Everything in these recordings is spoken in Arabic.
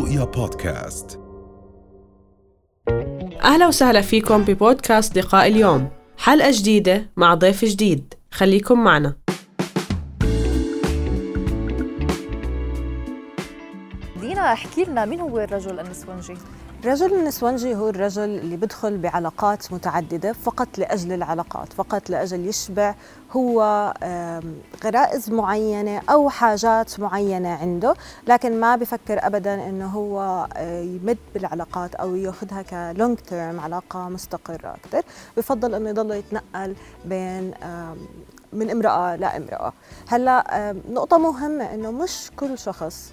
رؤيا بودكاست. أهلا وسهلا فيكم ببودكاست لقاء اليوم، حلقة جديدة مع ضيف جديد، خليكم معنا. دينا، احكي لنا مين هو الرجل النسونجي؟ الرجل النسونجي هو الرجل اللي بدخل بعلاقات متعددة فقط لأجل العلاقات، فقط لأجل يشبع هو غرائز معينة أو حاجات معينة عنده، لكن ما بفكر أبداً إنه هو يمد بالعلاقات أو يأخذها كلونج تيرم، علاقة مستقرة أكثر. بفضل إنه يضل يتنقل بين من امرأة لامرأة. هلا نقطة مهمة، إنه مش كل شخص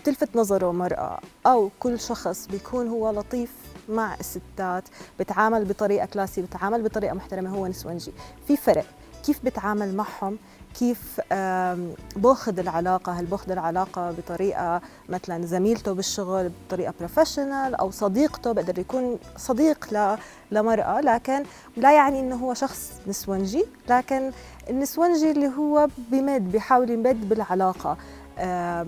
بتلفت نظره مرأة، أو كل شخص بيكون هو لطيف مع الستات، بتعامل بطريقة كلاسي، بتعامل بطريقة محترمة، هو نسونجي. في فرق كيف بتعامل معهم، كيف باخذ العلاقة، هل باخذ العلاقة بطريقة مثلا زميلته بالشغل بطريقة بروفيشنال، أو صديقته، بقدر يكون صديق لمرأة، لكن لا يعني إنه هو شخص نسونجي. لكن النسونجي اللي هو بيحاول يمد بالعلاقة،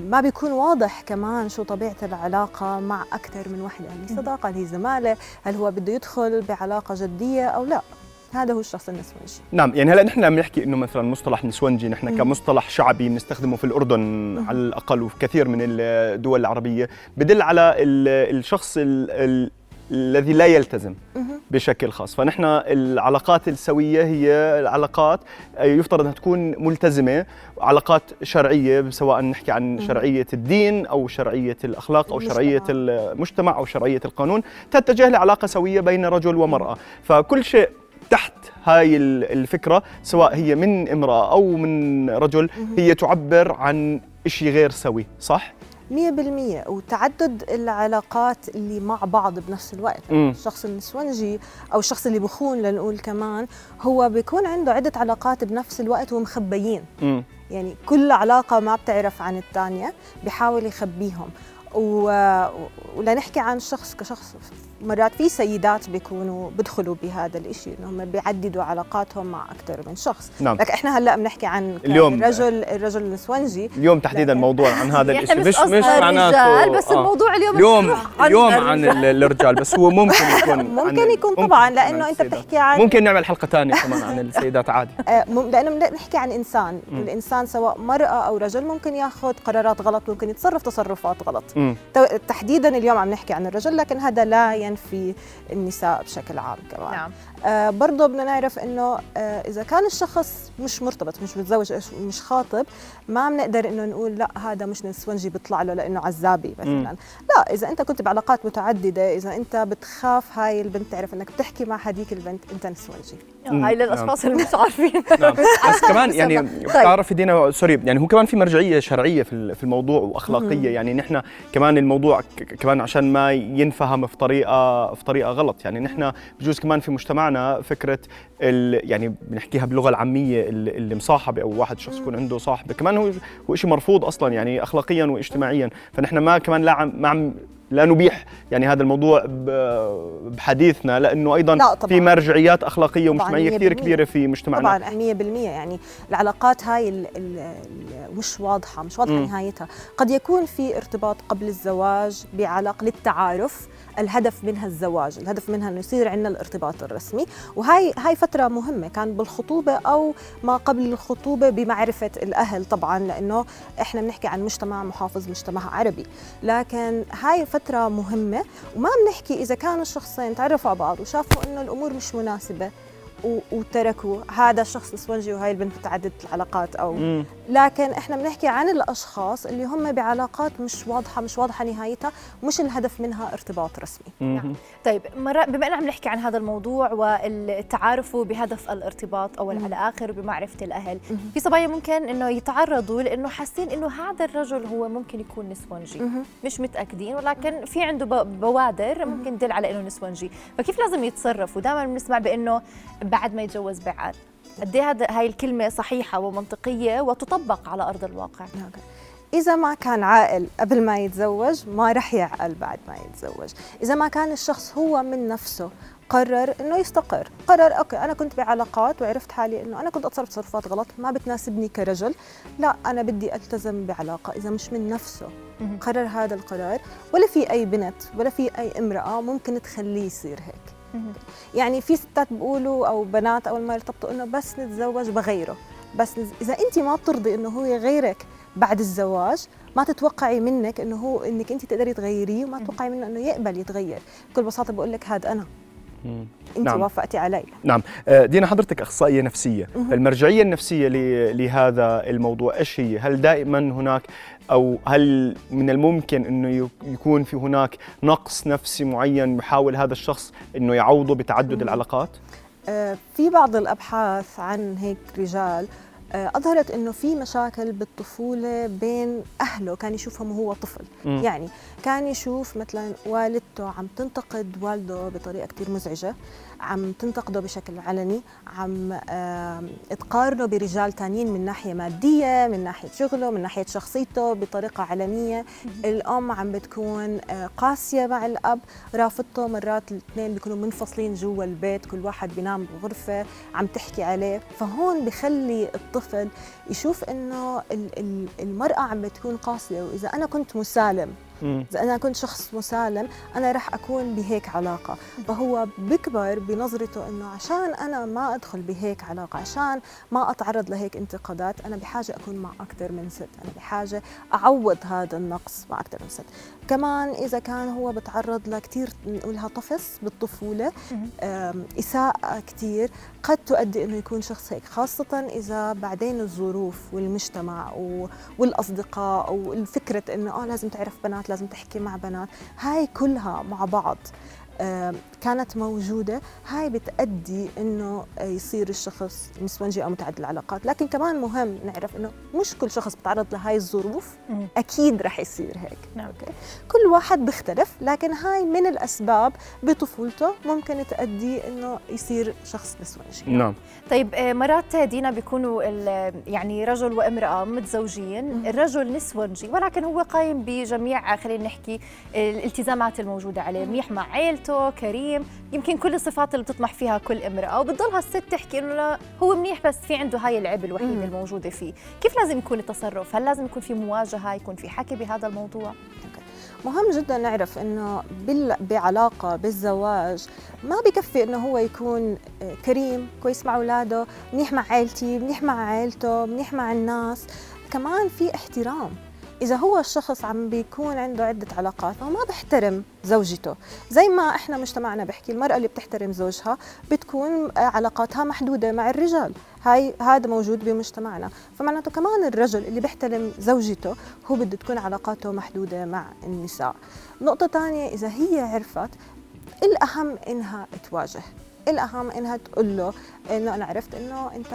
ما بيكون واضح كمان شو طبيعة العلاقة مع أكثر من وحدة، هل هي صداقة، هل هي زمالة، هل هو بده يدخل بعلاقة جدية أو لا. هذا هو الشخص النسونجي. نعم، يعني هلا نحن بنحكي انه مثلا مصطلح نسونجي نحن كمصطلح شعبي بنستخدمه في الأردن على الأقل، وفي كثير من الدول العربية، بدل على الشخص الذي لا يلتزم بشكل خاص. فنحن العلاقات السوية هي العلاقات يفترض أنها تكون ملتزمة، علاقات شرعية، سواء نحكي عن شرعية الدين أو شرعية الأخلاق أو شرعية المجتمع أو شرعية القانون، تتجه لعلاقة سوية بين رجل ومرأة. فكل شيء تحت هاي الفكرة، سواء هي من امرأة أو من رجل، هي تعبر عن إشي غير سوي، صح؟ 100%. وتعدد العلاقات اللي مع بعض بنفس الوقت، يعني الشخص النسونجي أو الشخص اللي بخون لنقول كمان، هو بيكون عنده عدة علاقات بنفس الوقت ومخبيين، يعني كل علاقة ما بتعرف عن الثانية بيحاول يخبيهم. ولنحكي عن الشخص كشخص، مرات في سيدات بيكونوا بدخلوا بهذا الإشي، إنهم بيعددوا علاقاتهم مع أكثر من شخص. نعم. لكن إحنا هلأ بنحكي عن الرجل النسونجي اليوم تحديدا، الموضوع عن هذا الإشي، مش معناته بس الموضوع اليوم عن الرجال، بس هو ممكن يكون طبعا، لأنه أنت بتحكي عن، ممكن نعمل حلقة تانية كمان عن السيدات عادي، لأنه بنحكي عن إنسان. الإنسان سواء مرأة أو رجل ممكن يأخذ قرارات غلط، ممكن يتصرف تصرفات غلط. تحديدا اليوم عم نحكي عن الرجل، لكن هذا لا في النساء بشكل عام كمان. نعم. برضه بدنا نعرف انه اذا كان الشخص مش مرتبط، مش متزوج، مش خاطب، ما بنقدر انه نقول لا هذا مش نسونجي بيطلع له لانه عزابي مثلا. لا، اذا انت كنت بعلاقات متعدده، اذا انت بتخاف هاي البنت تعرف انك بتحكي مع هذيك البنت، انت نسونجي. هاي للاشخاص اللي مش عارفين. نعم. بس كمان يعني بتعرفي دينا، سوري، يعني هو كمان في مرجعيه شرعيه في الموضوع واخلاقيه. يعني نحن كمان الموضوع كمان عشان ما ينفهم في طريقه غلط، يعني نحن بجوز كمان في مجتمعنا فكره يعني بنحكيها باللغه العاميه، اللي مصاحبه، او واحد شخص يكون عنده صاحبه، كمان هو شيء مرفوض اصلا، يعني اخلاقيا واجتماعيا. فنحن ما كمان لا نبيح يعني هذا الموضوع بحديثنا، لأنه أيضاً في مرجعيات أخلاقية ومجتمعية كثير كبيرة في مجتمعنا. طبعاً 100%. يعني العلاقات هاي مش واضحة نهايتها. قد يكون في ارتباط قبل الزواج بعلاقة للتعارف، الهدف منها الزواج، الهدف منها أنه يصير عندنا الارتباط الرسمي، وهاي فترة مهمة، كان بالخطوبة أو ما قبل الخطوبة بمعرفة الأهل طبعاً، لأنه إحنا بنحكي عن مجتمع محافظ، مجتمع عربي، لكن هاي فترة مهمة. وما بنحكي إذا كانوا الشخصين تعرفوا على بعض وشافوا إنه الأمور مش مناسبة وتركوا، هذا الشخص نسونجي وهاي البنت متعددة العلاقات أو لكن إحنا بنحكي عن الأشخاص اللي هم بعلاقات مش واضحة نهايتها، مش الهدف منها ارتباط رسمي. نعم. طيب، بما أننا عم نحكي عن هذا الموضوع والتعارف بهدف الارتباط أو على آخر بمعرفة الأهل، في صبايا ممكن إنه يتعرضوا لأنه حاسين إنه هذا الرجل هو ممكن يكون نسونجي، مش متأكدين، ولكن في عنده بوادر ممكن تدل على إنه نسونجي. فكيف لازم يتصرف؟ ودائما بنسمع بإنه بعد ما يتجوز بعد، قد ايه هاي الكلمه صحيحه ومنطقيه وتطبق على ارض الواقع؟ اذا ما كان عاقل قبل ما يتزوج، ما رح يعقل بعد ما يتزوج. اذا ما كان الشخص هو من نفسه قرر انه يستقر، قرر اوكي انا كنت بعلاقات وعرفت حالي انه انا كنت اتصرف تصرفات غلط ما بتناسبني كرجل، لا انا بدي التزم بعلاقه اذا مش من نفسه. قرر هذا القرار، ولا في اي بنت ولا في اي امراه ممكن تخليه يصير هيك. يعني في ستات بيقولوا او بنات اول ما يرتبطوا انه بس نتزوج بغيره، بس اذا انت ما بترضي انه هو يغيرك بعد الزواج، ما تتوقعي منك انه هو انك انت تقدري تغيريه، وما تتوقعي منه انه يقبل يتغير. بكل بساطه بقول لك هذا انا، انت نعم. وافقتي علي. نعم دينا، حضرتك اخصائيه نفسيه، فالمرجعيه النفسيه لهذا الموضوع ايش هي؟ هل دائما هناك او هل من الممكن انه يكون في هناك نقص نفسي معين يحاول هذا الشخص انه يعوضه بتعدد العلاقات؟ في بعض الابحاث عن هيك رجال أظهرت أنه في مشاكل بالطفولة بين أهله، كان يشوفهم وهو طفل. يعني كان يشوف مثلا والدته عم تنتقد والده بطريقة كتير مزعجة، عم تنتقده بشكل علني، عم تقارنه برجال تانيين من ناحية مادية، من ناحية شغله، من ناحية شخصيته بطريقة علنية. الأم عم بتكون قاسية مع الأب، رافضته، مرات الاثنين بيكونوا منفصلين جوا البيت، كل واحد بينام بغرفة، عم تحكي عليه. فهون بخلي الطفل يشوف إنه المرأة عم بتكون قاسية، وإذا أنا كنت مسالم، إذا أنا كنت شخص مسالم، أنا رح أكون بهيك علاقة. فهو بكبر بنظرته إنه عشان أنا ما أدخل بهيك علاقة، عشان ما أتعرض لهيك انتقادات، أنا بحاجة أكون مع أكثر من ست، أنا بحاجة أعوض هذا النقص مع أكثر من ست. كمان إذا كان هو بتعرض لكتير نقولها طفس بالطفولة، إساءة كتير، قد تؤدي إنه يكون شخص هيك، خاصة إذا بعدين الظروف والمجتمع والأصدقاء والفكرة إنه لازم تعرف بنات، لازم تحكي مع بنات، هاي كلها مع بعض كانت موجودة، هاي بتأدي إنه يصير الشخص نسوانجي أو متعدد العلاقات. لكن كمان مهم نعرف إنه مش كل شخص بتعرض لهاي الظروف أكيد رح يصير هيك. أوكي. كل واحد بيختلف، لكن هاي من الأسباب بطفولته ممكن تأدي إنه يصير شخص نسوانجي. نعم. طيب مرات دينا بيكونوا يعني رجل وامرأة متزوجين، الرجل نسوانجي ولكن هو قايم بجميع خلينا نحكي الالتزامات الموجودة عليه، منيح مع عيلته، كريم، يمكن كل الصفات اللي بتطمح فيها كل امرأة، وبتضلها الست تحكي انه لا هو منيح بس في عنده هاي العيب الوحيد الموجودة فيه. كيف لازم يكون التصرف؟ هل لازم يكون في مواجهة، يكون في حكي بهذا الموضوع؟ مهم جدا نعرف انه بعلاقة بالزواج ما بكفي انه هو يكون كريم، كويس مع اولاده، منيح مع عائلتي، منيح مع عائلته، منيح مع الناس، كمان في احترام. إذا هو الشخص عم بيكون عنده عدة علاقات فما بيحترم زوجته، زي ما إحنا مجتمعنا بحكي المرأة اللي بتحترم زوجها بتكون علاقاتها محدودة مع الرجال، هاي هذا موجود بمجتمعنا. فمعناته كمان الرجل اللي بيحترم زوجته هو بده تكون علاقاته محدودة مع النساء. نقطة تانية، إذا هي عرفت، الأهم إنها تواجه، الأهم إنها تقول له إنه أنا عرفت إنه أنت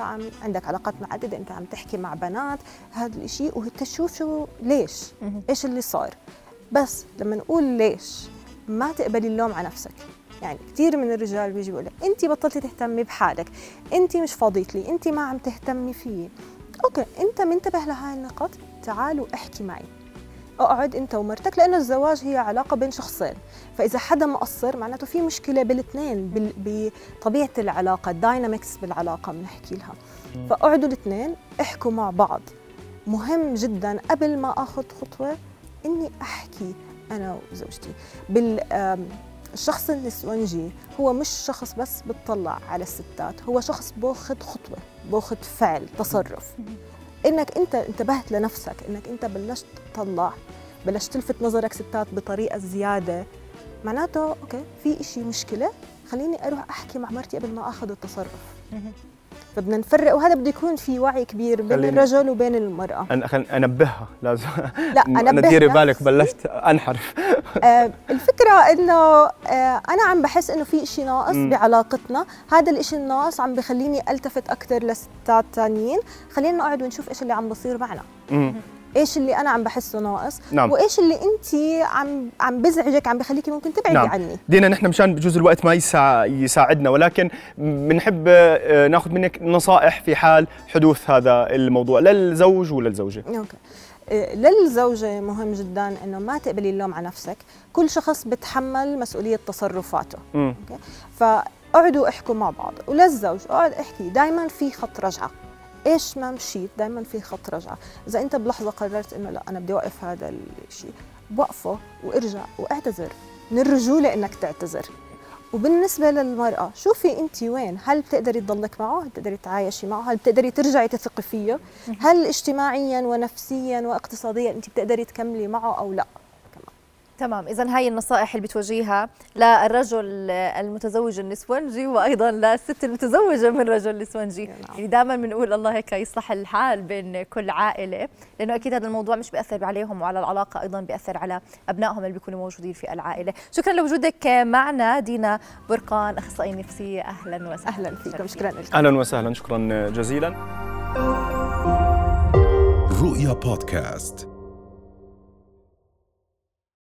عندك علاقات معددة، أنت عم تحكي مع بنات، هذا الإشي، وتشوف شو ليش، إيش اللي صار. بس لما نقول ليش، ما تقبلي اللوم على نفسك. يعني كثير من الرجال بيجي بيقول لك أنت بطلتي تهتمي بحالك، أنت مش فاضيت لي، أنت ما عم تهتمي فيي. أوكي، أنت منتبه لهاي النقط، تعالوا احكي معي، اقعد انت ومرتك، لانه الزواج هي علاقه بين شخصين، فاذا حدا مقصر معناته في مشكله بالاثنين، بطبيعه العلاقه، الداينامكس بالعلاقه بنحكي لها. فاقعدوا الاثنين احكوا مع بعض. مهم جدا قبل ما اخذ خطوه اني احكي انا وزوجتي. الشخص النسوانجي هو مش شخص بس بتطلع على الستات، هو شخص باخذ خطوه، باخذ فعل، تصرف. إنك أنت انتبهت لنفسك، إنك أنت بلشت تطلع، بلشت تلفت نظرك ستات بطريقة زيادة، معناته أوكي في إشي مشكلة، خليني أروح أحكي مع مرتي قبل ما أخذ التصرف. فبدنا نفرق، وهذا بده يكون في وعي كبير بين الرجل وبين المرأة. أنا أنبهها، لازم أنا ديري بالك بلشت أنحرف. الفكرة إنه أنا عم بحس إنه في إشي ناقص بعلاقتنا، هذا الإشي الناقص عم بخليني ألتفت أكثر لستات تانيين، خلينا نقعد ونشوف إيش اللي عم بصير معنا. ايش اللي انا عم بحسه ناقص، نعم. وايش اللي انت عم بزعجك، عم بخليكي ممكن تبعدي نعم. عني. دينا نحن مشان بجوز الوقت ما يساعدنا، ولكن بنحب ناخذ منك نصائح في حال حدوث هذا الموضوع للزوج وللزوجه. اوكي، للزوجة مهم جداً أنه ما تقبلي اللوم على نفسك، كل شخص بتحمل مسؤولية تصرفاته. فاقعدوا احكوا مع بعض، وللزوج اقعد احكي دايماً في خط رجعة، إيش ما مشيت دايماً في خط رجعة. إذا أنت بلحظة قررت أنه لا أنا بدي أوقف هذا الشيء، وقفه وارجع واعتذر، من الرجولة أنك تعتذر. وبالنسبة للمرأة شوفي أنت وين، هل بتقدري تضلك معه، هل بتقدري تعايشي معه، هل بتقدري ترجعي تثقي فيه، هل اجتماعياً ونفسياً واقتصادياً أنت بتقدري تكملي معه أو لا. تمام، إذن هاي النصائح اللي بتوجهها للرجل المتزوج النسوانجي، وأيضاً للست المتزوجة من رجل نسوانجي، اللي دائماً بنقول الله هيك يصلح الحال بين كل عائلة، لأنه أكيد هذا الموضوع مش بيأثر عليهم وعلى العلاقة، أيضاً بيأثر على أبنائهم اللي بيكونوا موجودين في العائلة. شكراً لوجودك معنا دينا برقان، أخصائية نفسية. أهلاً وسهلاً. أهلاً فيكم، شكراً لكم. أهلاً وسهلاً، شكراً جزيلاً. رؤيا بودكاست.